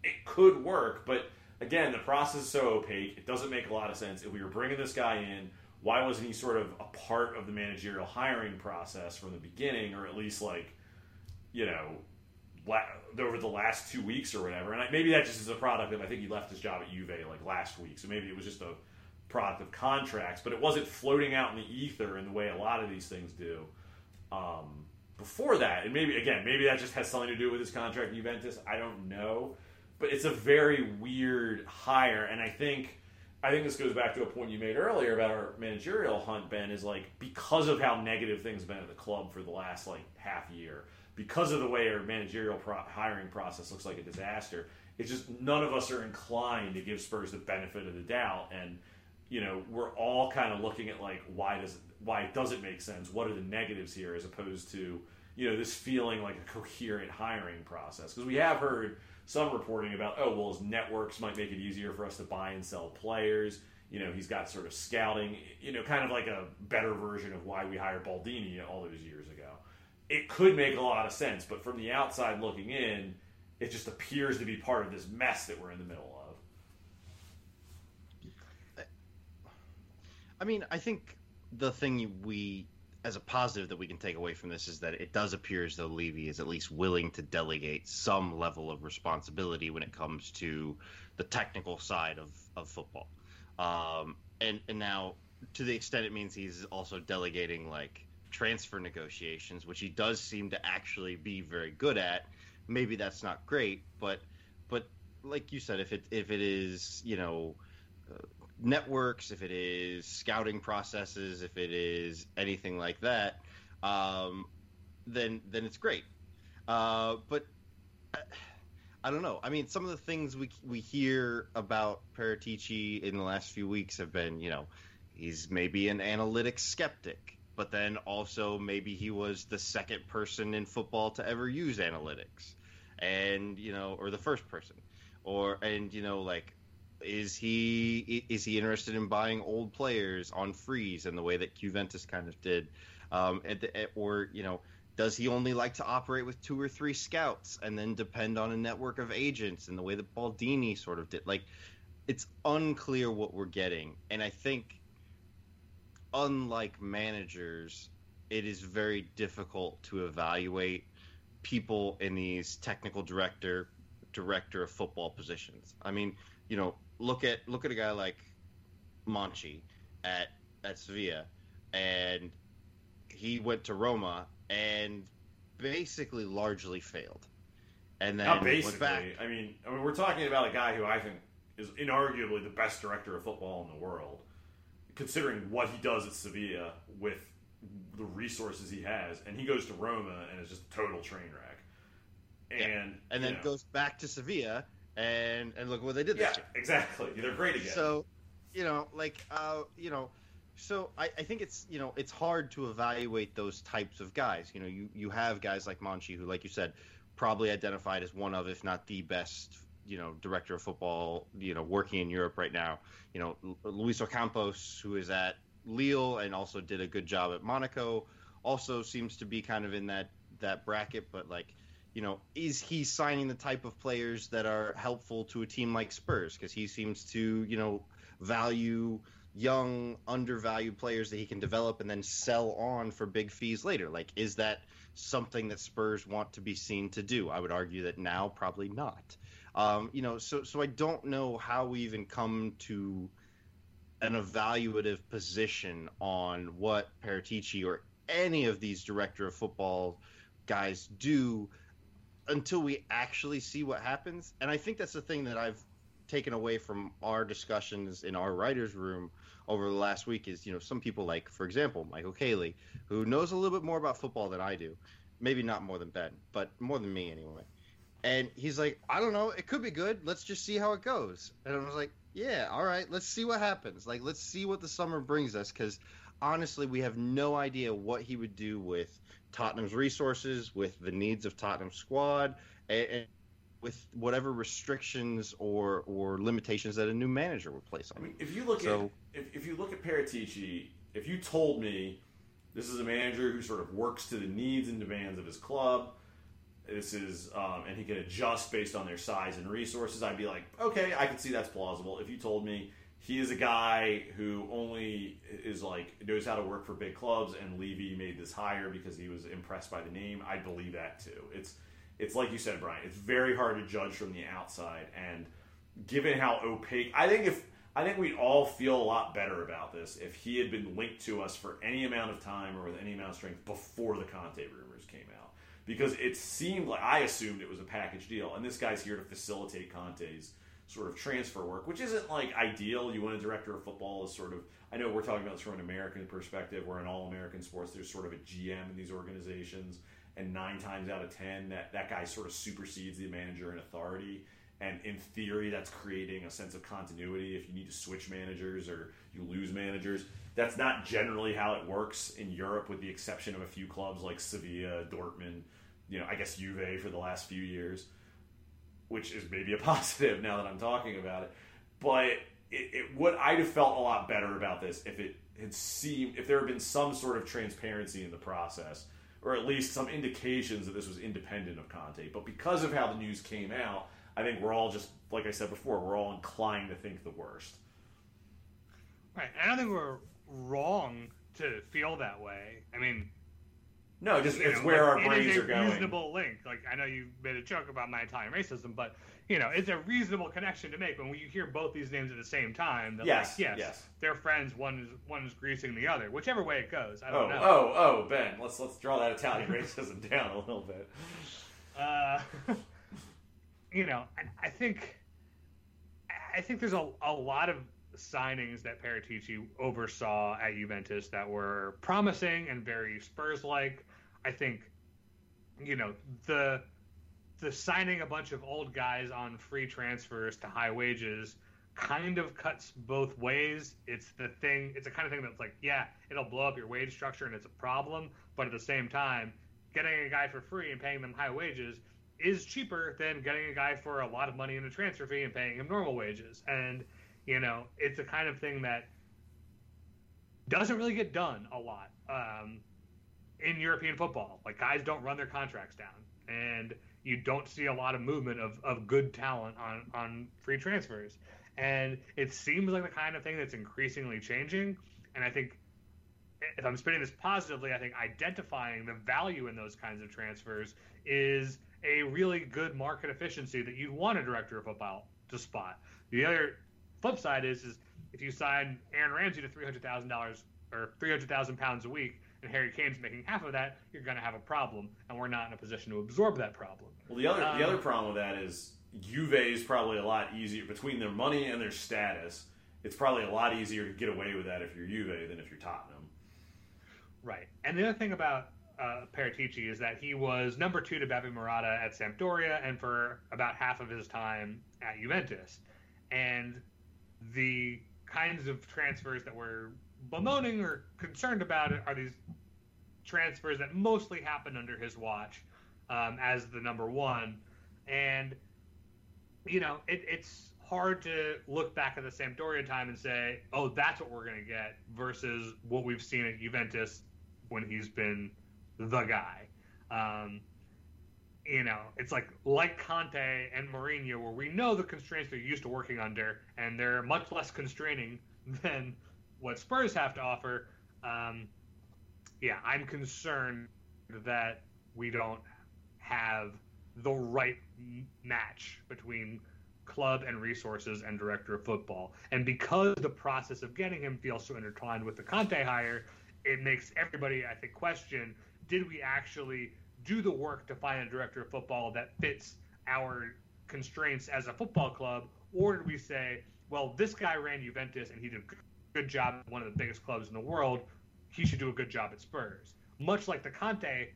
it could work, but again, the process is so opaque, it doesn't make a lot of sense. If we were bringing this guy in, why wasn't he sort of a part of the managerial hiring process from the beginning, or at least like, you know, over the last 2 weeks or whatever? And maybe that just is a product of, I think he left his job at Juve like last week, so maybe it was just a product of contracts, but it wasn't floating out in the ether in the way a lot of these things do before that. And maybe that just has something to do with his contract in Juventus. I don't know, but it's a very weird hire. And I think this goes back to a point you made earlier about our managerial hunt, Ben, is like, because of how negative things have been at the club for the last like half year, because of the way our managerial hiring process looks like a disaster, it's just none of us are inclined to give Spurs the benefit of the doubt. And you know, we're all kind of looking at like, why does it make sense? What are the negatives here, as opposed to, you know, this feeling like a coherent hiring process? Because we have heard some reporting about, oh, well, his networks might make it easier for us to buy and sell players. You know, he's got sort of scouting, you know, kind of like a better version of why we hired Baldini all those years ago. It could make a lot of sense, but from the outside looking in, it just appears to be part of this mess that we're in the middle of. I mean, I think the thing we, as a positive that we can take away from this, is that it does appear as though Levy is at least willing to delegate some level of responsibility when it comes to the technical side of football. And now, to the extent it means he's also delegating, like, transfer negotiations, which he does seem to actually be very good at, maybe that's not great, but like you said, if it is, you know, networks, if it is scouting processes, if it is anything like that, then it's great. But I don't know. I mean, some of the things we hear about Paratici in the last few weeks have been, you know, he's maybe an analytic skeptic, but then also maybe he was the second person in football to ever use analytics, and, you know, or the first person, or, and, you know, like, is he interested in buying old players on frees in the way that Juventus kind of did, or, you know, does he only like to operate with 2 or 3 scouts and then depend on a network of agents in the way that Baldini sort of did? Like, it's unclear what we're getting, and I think, unlike managers, it is very difficult to evaluate people in these technical director of football positions. I mean, you know, look at a guy like Monchi at Sevilla, and he went to Roma and basically largely failed. And then went back. I mean, we're talking about a guy who I think is inarguably the best director of football in the world, considering what he does at Sevilla with the resources he has, and he goes to Roma and is just a total train wreck. And then goes back to Sevilla and look what they did this year. Exactly. They're great again. So, you know, like, you know, so I think it's, you know, it's hard to evaluate those types of guys. You know, you have guys like Monchi who, like you said, probably identified as one of, if not the best, you know, director of football, you know, working in Europe right now. You know, Luis Ocampos, who is at Lille and also did a good job at Monaco, also seems to be kind of in that bracket. But, like, you know, is he signing the type of players that are helpful to a team like Spurs? Because he seems to, you know, value young, undervalued players that he can develop and then sell on for big fees later. Like, is that something that Spurs want to be seen to do? I would argue that now probably not. You know, so I don't know how we even come to an evaluative position on what Paratici or any of these director of football guys do until we actually see what happens. And I think that's the thing that I've taken away from our discussions in our writer's room over the last week is, you know, some people like, for example, Michael Cayley, who knows a little bit more about football than I do, maybe not more than Ben, but more than me anyway. And he's like, I don't know. It could be good. Let's just see how it goes. And I was like, yeah, all right. Let's see what happens. Like, let's see what the summer brings us. Because honestly, we have no idea what he would do with Tottenham's resources, with the needs of Tottenham's squad, and with whatever restrictions or limitations that a new manager would place on him. I mean, if you look at Paratici, if you told me this is a manager who sort of works to the needs and demands of his club, this is, and he can adjust based on their size and resources, I'd be like, okay, I can see that's plausible. If you told me he is a guy who only is like, knows how to work for big clubs and Levy made this hire because he was impressed by the name, I'd believe that too. It's like you said, Brian, it's very hard to judge from the outside. And given how opaque, I think we'd all feel a lot better about this if he had been linked to us for any amount of time or with any amount of strength before the Conte rumors came out. Because it seemed like, I assumed it was a package deal. And this guy's here to facilitate Conte's sort of transfer work, which isn't, like, ideal. You want a director of football is sort of, I know we're talking about this from an American perspective, where in all American sports there's sort of a GM in these organizations. And 9 times out of 10, that guy sort of supersedes the manager in authority. And in theory, that's creating a sense of continuity if you need to switch managers or you lose managers. That's not generally how it works in Europe, with the exception of a few clubs like Sevilla, Dortmund, you know, I guess Juve for the last few years, which is maybe a positive now that I'm talking about it. But it would, I'd have felt a lot better about this if it had seemed, if there had been some sort of transparency in the process, or at least some indications that this was independent of Conte. But because of how the news came out, I think we're all just, like I said before, we're all inclined to think the worst. Right. I don't think we're wrong to feel that way. I mean, no, just it's know, where like, our brains are going. It's a reasonable link. Like, I know you made a joke about my Italian racism, but, you know, it's a reasonable connection to make when you hear both these names at the same time. Yes, they're friends. One is greasing the other, whichever way it goes. I don't know. Ben, let's draw that Italian racism down a little bit. You know, I think there's a lot of signings that Paratici oversaw at Juventus that were promising and very Spurs-like. I think, you know, the the signing a bunch of old guys on free transfers to high wages kind of cuts both ways. It's the thing, it's the kind of thing that's like, yeah, it'll blow up your wage structure and it's a problem, but at the same time, getting a guy for free and paying them high wages is cheaper than getting a guy for a lot of money in a transfer fee and paying him normal wages. And, you know, it's the kind of thing that doesn't really get done a lot in European football. Like, guys don't run their contracts down, and you don't see a lot of movement of good talent on free transfers. And it seems like the kind of thing that's increasingly changing. And I think, if I'm spinning this positively, I think identifying the value in those kinds of transfers is a really good market efficiency that you'd want a director of football to spot. The other flip side is if you sign Aaron Ramsey to $300,000 or 300,000 pounds a week, and Harry Kane's making half of that, you're going to have a problem, and we're not in a position to absorb that problem. Well, the other problem with that is Juve is probably a lot easier between their money and their status. It's probably a lot easier to get away with that if you're Juve than if you're Tottenham. Right. And the other thing about Paratici is that he was number 2 to Beppe Marotta at Sampdoria and for about half of his time at Juventus. And the kinds of transfers that we're bemoaning or concerned about are these transfers that mostly happened under his watch as the number 1. And, you know, it's hard to look back at the Sampdoria time and say, oh, that's what we're going to get versus what we've seen at Juventus when he's been the guy. You know, it's like Conte and Mourinho, where we know the constraints they're used to working under, and they're much less constraining than what Spurs have to offer. Yeah, I'm concerned that we don't have the right match between club and resources and director of football. And because the process of getting him feels so intertwined with the Conte hire, it makes everybody, I think, question, did we actually do the work to find a director of football that fits our constraints as a football club? Or did we say, well, this guy ran Juventus and he did a good job at one of the biggest clubs in the world. He should do a good job at Spurs. Much like the Conte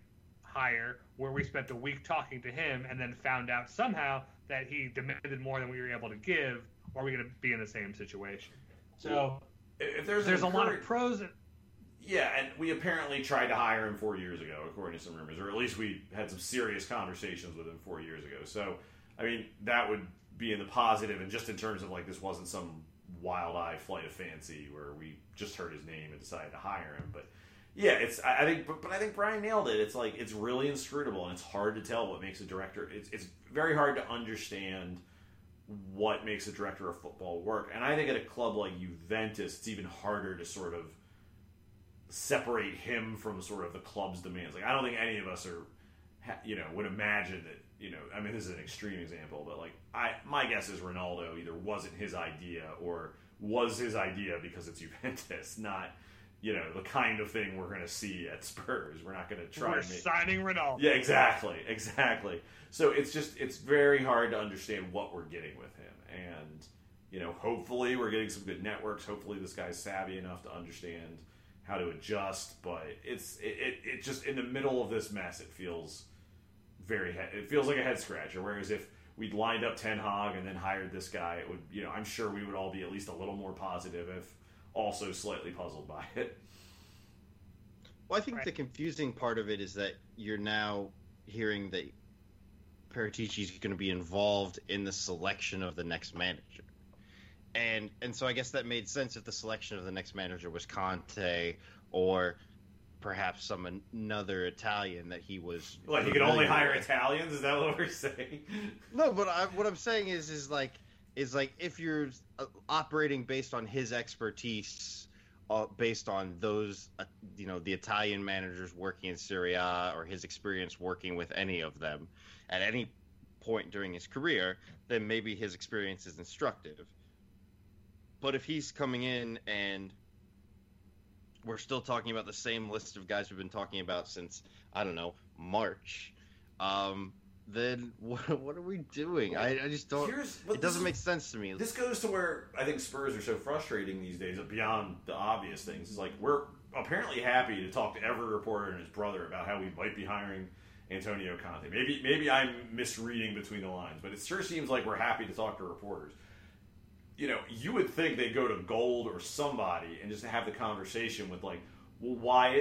hire, where we spent a week talking to him and then found out somehow that he demanded more than we were able to give, or are we going to be in the same situation? So if there's a lot of pros. Yeah, and we apparently tried to hire him 4 years ago, according to some rumors, or at least we had some serious conversations with him 4 years ago. So, I mean, that would be in the positive, and just in terms of, like, this wasn't some wild-eye flight of fancy where we just heard his name and decided to hire him, but... Yeah, I think Brian nailed it. It's like, it's really inscrutable, and it's hard to tell what makes a director. It's very hard to understand what makes a director of football work. And I think at a club like Juventus, it's even harder to sort of separate him from sort of the club's demands. Like, I don't think any of us are, you know, would imagine that, you know, I mean, this is an extreme example, but like, my guess is Ronaldo either wasn't his idea or was his idea because it's Juventus, not, you know, the kind of thing we're going to see at Spurs. We're not going to try. We're signing Ronaldo. Yeah, exactly. So it's very hard to understand what we're getting with him. And, you know, hopefully we're getting some good networks. Hopefully this guy's savvy enough to understand how to adjust. But it's just in the middle of this mess. It feels it feels like a head scratcher. Whereas if we'd lined up Ten Hag and then hired this guy, it would, you know, I'm sure we would all be at least a little more positive, if also slightly puzzled by it. Well, I think the confusing part of it is that you're now hearing that Paratici's going to be involved in the selection of the next manager. And so I guess that made sense if the selection of the next manager was Conte or perhaps another Italian that he was... Like, he could only hire Italians? Is that what we're saying? No, but what I'm saying is like if you're operating based on his expertise, based on those, you know, the Italian managers working in Serie A or his experience working with any of them at any point during his career, then maybe his experience is instructive. But if he's coming in and we're still talking about the same list of guys we've been talking about since, I don't know, March, then what are we doing? I just don't... It doesn't make sense to me. This goes to where I think Spurs are so frustrating these days, beyond the obvious things. It's like, we're apparently happy to talk to every reporter and his brother about how we might be hiring Antonio Conte. Maybe I'm misreading between the lines, but it sure seems like we're happy to talk to reporters. You know, you would think they'd go to Gold or somebody and just have the conversation with, like, well, why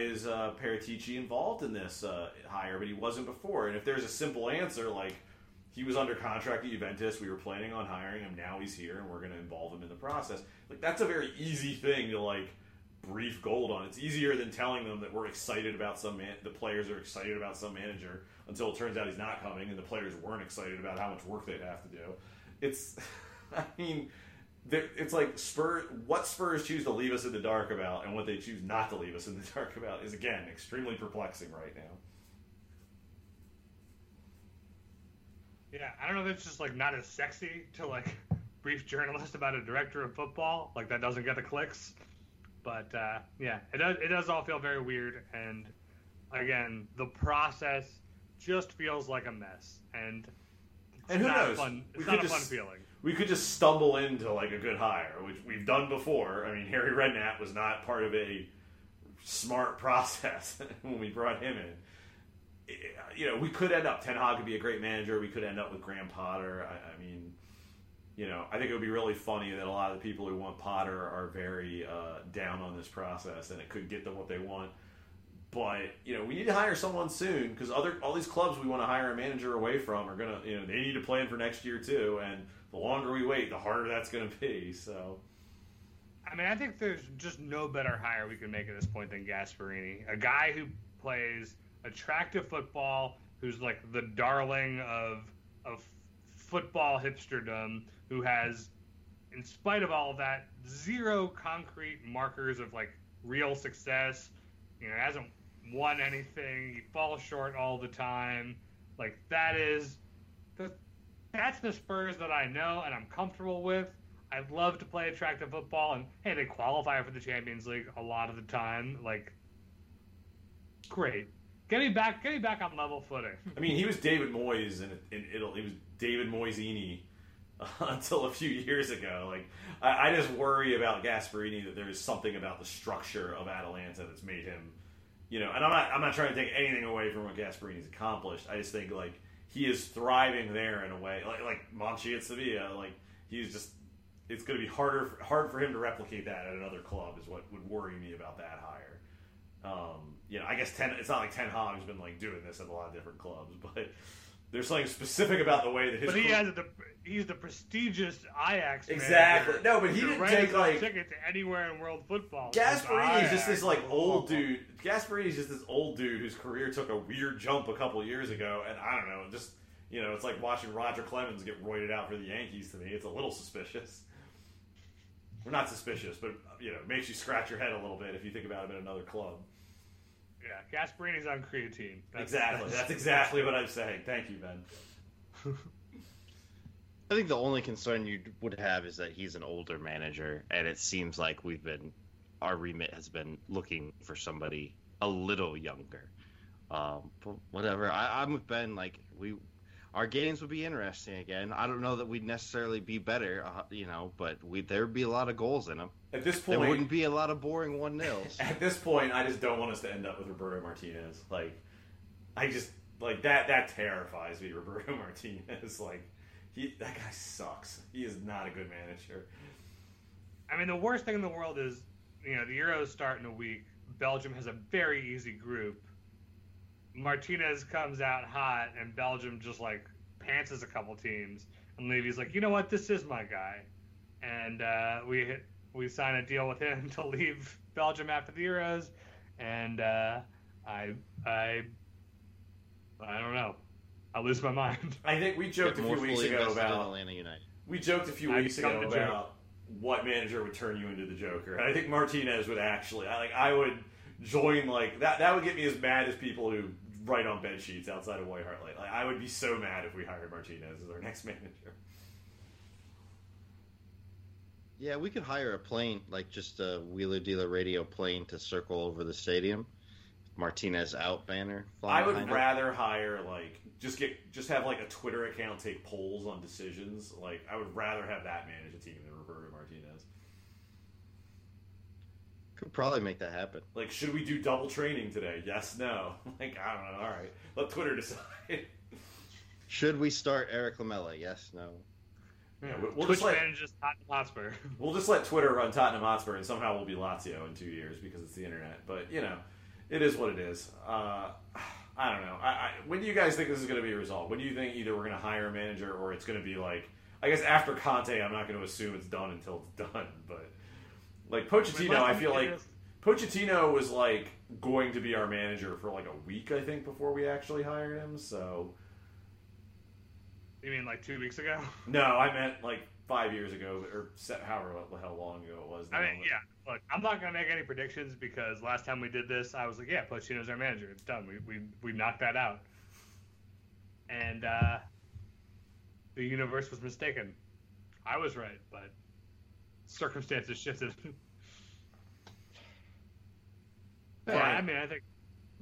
is Paratici involved in this hire, but he wasn't before? And if there's a simple answer, like, he was under contract at Juventus, we were planning on hiring him, now he's here, and we're going to involve him in the process. Like, that's a very easy thing to, like, brief Gold on. It's easier than telling them that we're excited about some man, the players are excited about some manager, until it turns out he's not coming and the players weren't excited about how much work they'd have to do. It's, I mean, it's like what Spurs choose to leave us in the dark about and what they choose not to leave us in the dark about is, again, extremely perplexing right now. Yeah, I don't know if it's just, like, not as sexy to, like, brief journalists about a director of football. Like, that doesn't get the clicks. But, yeah, it does all feel very weird. And, again, the process just feels like a mess. And who knows? It's not a fun feeling. We could just stumble into, like, a good hire, which we've done before. I mean, Harry Redknapp was not part of a smart process when we brought him in. You know, we could end up, Ten Hag could be a great manager. We could end up with Graham Potter. I mean, you know, I think it would be really funny that a lot of the people who want Potter are very down on this process, and it could get them what they want. But, you know, we need to hire someone soon, because all these clubs we want to hire a manager away from are going to, you know, they need to plan for next year too, and the longer we wait, the harder that's going to be. So, I mean, I think there's just no better hire we can make at this point than Gasperini, a guy who plays attractive football, who's like the darling of football hipsterdom, who has, in spite of all of that, zero concrete markers of, like, real success. You know, hasn't won anything. He falls short all the time. Like, that's the Spurs that I know and I'm comfortable with. I love to play attractive football, and hey, they qualify for the Champions League a lot of the time. Like, great. Get me back on level footing. I mean, he was David Moyes in Italy. He was David Moyesini until a few years ago. Like, I just worry about Gasperini that there is something about the structure of Atalanta that's made him, you know. And I'm not trying to take anything away from what Gasperini's accomplished. I just think, like, he is thriving there in a way, like Monchi at Sevilla. Like, he's just, it's going to be hard for him to replicate that at another club is what would worry me about that hire. You know, I guess it's not like Ten Hag's been, like, doing this at a lot of different clubs, but there's something specific about the way that his. But he's the prestigious Ajax. Exactly. Manager. No, but he didn't take, like, ticket to anywhere in world football. Gasperini's just this, like, old dude. Gasperini's just this old dude whose career took a weird jump a couple years ago, and I don't know, just, you know, it's like watching Roger Clemens get roided out for the Yankees to me. It's a little suspicious. We're not suspicious, but, you know, it makes you scratch your head a little bit if you think about him in another club. Yeah, Gasperini's on creatine. That's exactly what I'm saying. Thank you, Ben. I think the only concern you would have is that he's an older manager, and it seems like our remit has been looking for somebody a little younger. But whatever. I'm with Ben. Like, our games would be interesting again. I don't know that we'd necessarily be better, you know, but there'd be a lot of goals in them. At this point, there wouldn't be a lot of boring 1-0s. At this point, I just don't want us to end up with Roberto Martinez. Like, I just, like, that terrifies me, Roberto Martinez. Like, that guy sucks. He is not a good manager. I mean, the worst thing in the world is, you know, the Euros start in a week. Belgium has a very easy group. Martinez comes out hot, and Belgium just, like, pantses a couple teams. And Levy's like, you know what? This is my guy. And we sign a deal with him to leave Belgium after the Euros, and I don't know. I lose my mind. I think we joked a few weeks ago about Atlanta United. We joked a few weeks ago about what manager would turn you into the Joker. I think Martinez would actually. I would join, like, that. That would get me as mad as people who write on bed sheets outside of White Hart Lane. Like, I would be so mad if we hired Martinez as our next manager. Yeah, we could hire a plane, like just a Wheeler Dealer Radio plane to circle over the stadium. Martinez out banner. I would rather hire, like, just have, like, a Twitter account take polls on decisions. Like, I would rather have that manage a team than Roberto Martinez. Could probably make that happen. Like, should we do double training today? Yes, no. Like, I don't know. All right. Let Twitter decide. Should we start Eric Lamela? Yes, no. Yeah, we'll just manages Tottenham Hotspur. We'll just let Twitter run Tottenham Hotspur, and somehow we'll be Lazio in 2 years because it's the internet. But, you know, it is what it is. I don't know. When do you guys think this is going to be resolved? When do you think either we're going to hire a manager or it's going to be like, I guess after Conte, I'm not going to assume it's done until it's done, but... Like, Pochettino, I feel like Pochettino was, like, going to be our manager for, like, a week, I think, before we actually hired him, so... You mean, like, 2 weeks ago? No, I meant, like, 5 years ago, or however the hell long ago it was. I mean, yeah, look, I'm not going to make any predictions, because last time we did this, I was like, yeah, Pochettino's our manager. It's done. We knocked that out. And the universe was mistaken. I was right, but... circumstances shifted. Brian, yeah, I mean, I think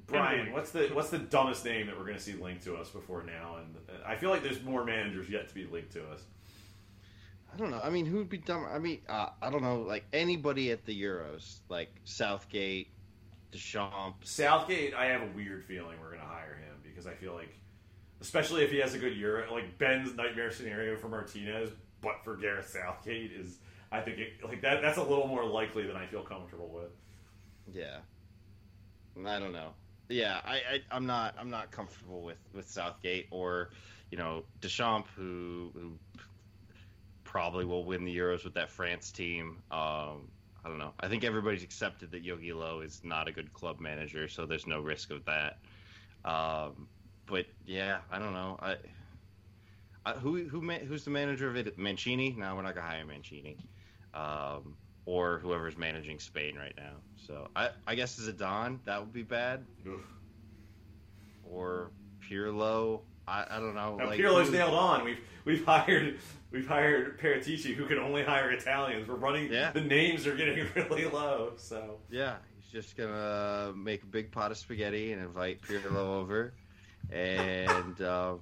Brian, what's the dumbest name that we're going to see linked to us before now? And I feel like there's more managers yet to be linked to us. I don't know. I mean, who'd be dumb? I mean, I don't know. Like anybody at the Euros, like Southgate, Deschamps. Southgate, I have a weird feeling we're going to hire him because I feel like, especially if he has a good Euro, like Ben's nightmare scenario for Martinez, but for Gareth Southgate is. I think that's a little more likely than I feel comfortable with. Yeah, I don't know. Yeah, I'm not comfortable with Southgate or, you know, Deschamps, who probably will win the Euros with that France team. I don't know. I think everybody's accepted that Yogi Low is not a good club manager, so there's no risk of that. But yeah, I don't know. Who's the manager of it? Mancini? No, we're not gonna hire Mancini. Or whoever's managing Spain right now. So I guess Zidane, that would be bad. Oof. Or Pirlo. I don't know. Now, like, Pirlo's nailed on. We've hired Paratici, who can only hire Italians. We're running. Yeah. The names are getting really low. So yeah, he's just gonna make a big pot of spaghetti and invite Pirlo over, and.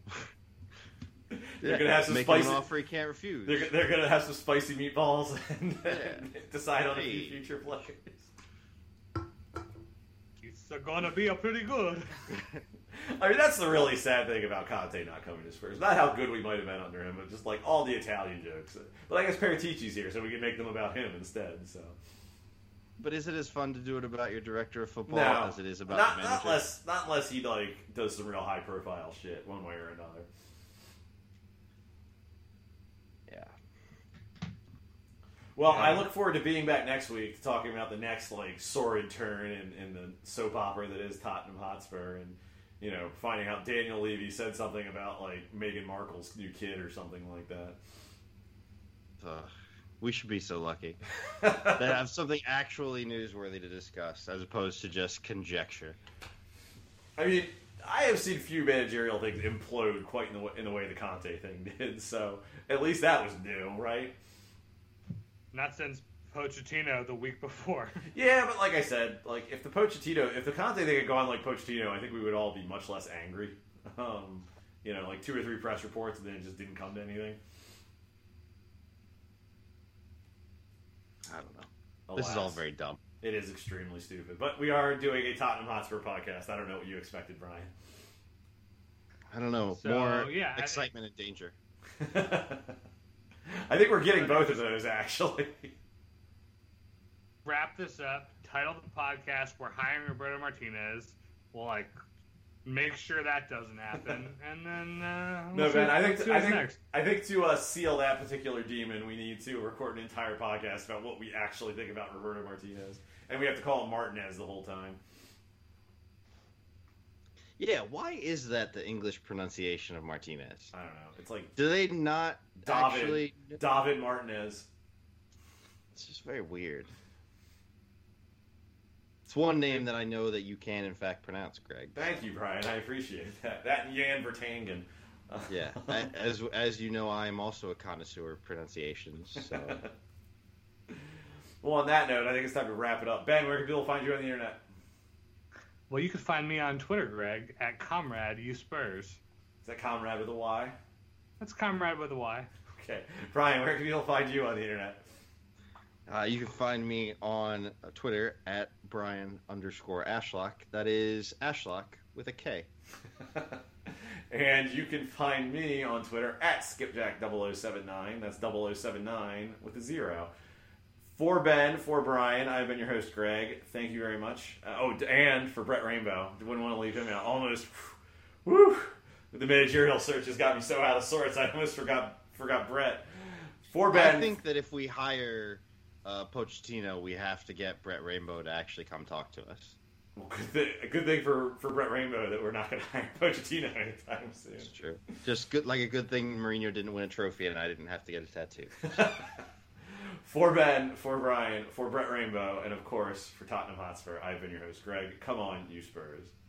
They're gonna have some make spicy. An offer he can't refuse. They're gonna have some spicy meatballs and decide on a few future players. It's gonna be a pretty good. I mean, that's the really sad thing about Conte not coming to Spurs. Not how good we might have been under him, but just like all the Italian jokes. But I guess Paratici's here, so we can make them about him instead. So. But is it as fun to do it about your director of football as it is about the manager? Not unless he like does some real high profile shit one way or another. Well, I look forward to being back next week to talking about the next, like, sordid turn in the soap opera that is Tottenham Hotspur and, you know, finding out Daniel Levy said something about, like, Meghan Markle's new kid or something like that. We should be so lucky to have something actually newsworthy to discuss as opposed to just conjecture. I mean, I have seen few managerial things implode quite in the way the Conte thing did, so at least that was new, right? Not since Pochettino the week before. Yeah, but like I said, like if the Conte thing had gone like Pochettino, I think we would all be much less angry. You know, like 2 or 3 press reports, and then it just didn't come to anything. I don't know. Alas, this is all very dumb. It is extremely stupid, but we are doing a Tottenham Hotspur podcast. I don't know what you expected, Brian. I don't know. So, more excitement and danger. I think we're getting both of those, actually. Wrap this up. Title the podcast, "We're Hiring Roberto Martinez." We'll, like, make sure that doesn't happen. And then, I think to seal that particular demon, we need to record an entire podcast about what we actually think about Roberto Martinez. And we have to call him Martinez the whole time. Yeah, why is that the English pronunciation of Martinez? I don't know. It's like... Do they not actually... David Martinez. It's just very weird. It's one name that I know that you can, in fact, pronounce, Greg. Thank you, Brian. I appreciate that. That and Jan Vertonghen. Yeah. As you know, I am also a connoisseur of pronunciations, so... Well, on that note, I think it's time to wrap it up. Ben, where can people find you on the internet? Well, you can find me on Twitter, Greg, at ComradeUSpurs. Is that Comrade with a Y? That's Comrade with a Y. Okay. Brian, where can people find you on the internet? You can find me on Twitter at Brian_Ashlock. That is Ashlock with a K. And you can find me on Twitter at Skipjack0079. That's 0079 with a zero. For Ben, for Brian, I've been your host, Greg. Thank you very much. And for Brett Rainbow. Wouldn't want to leave him out. Almost, whew, the managerial search has got me so out of sorts, I almost forgot Brett. For Ben. I think that if we hire Pochettino, we have to get Brett Rainbow to actually come talk to us. Well, a good thing for Brett Rainbow that we're not going to hire Pochettino anytime soon. That's true. Just good, like a good thing Mourinho didn't win a trophy and I didn't have to get a tattoo. For Ben, for Brian, for Brett Rainbow, and of course for Tottenham Hotspur, I've been your host, Greg. Come on, you Spurs.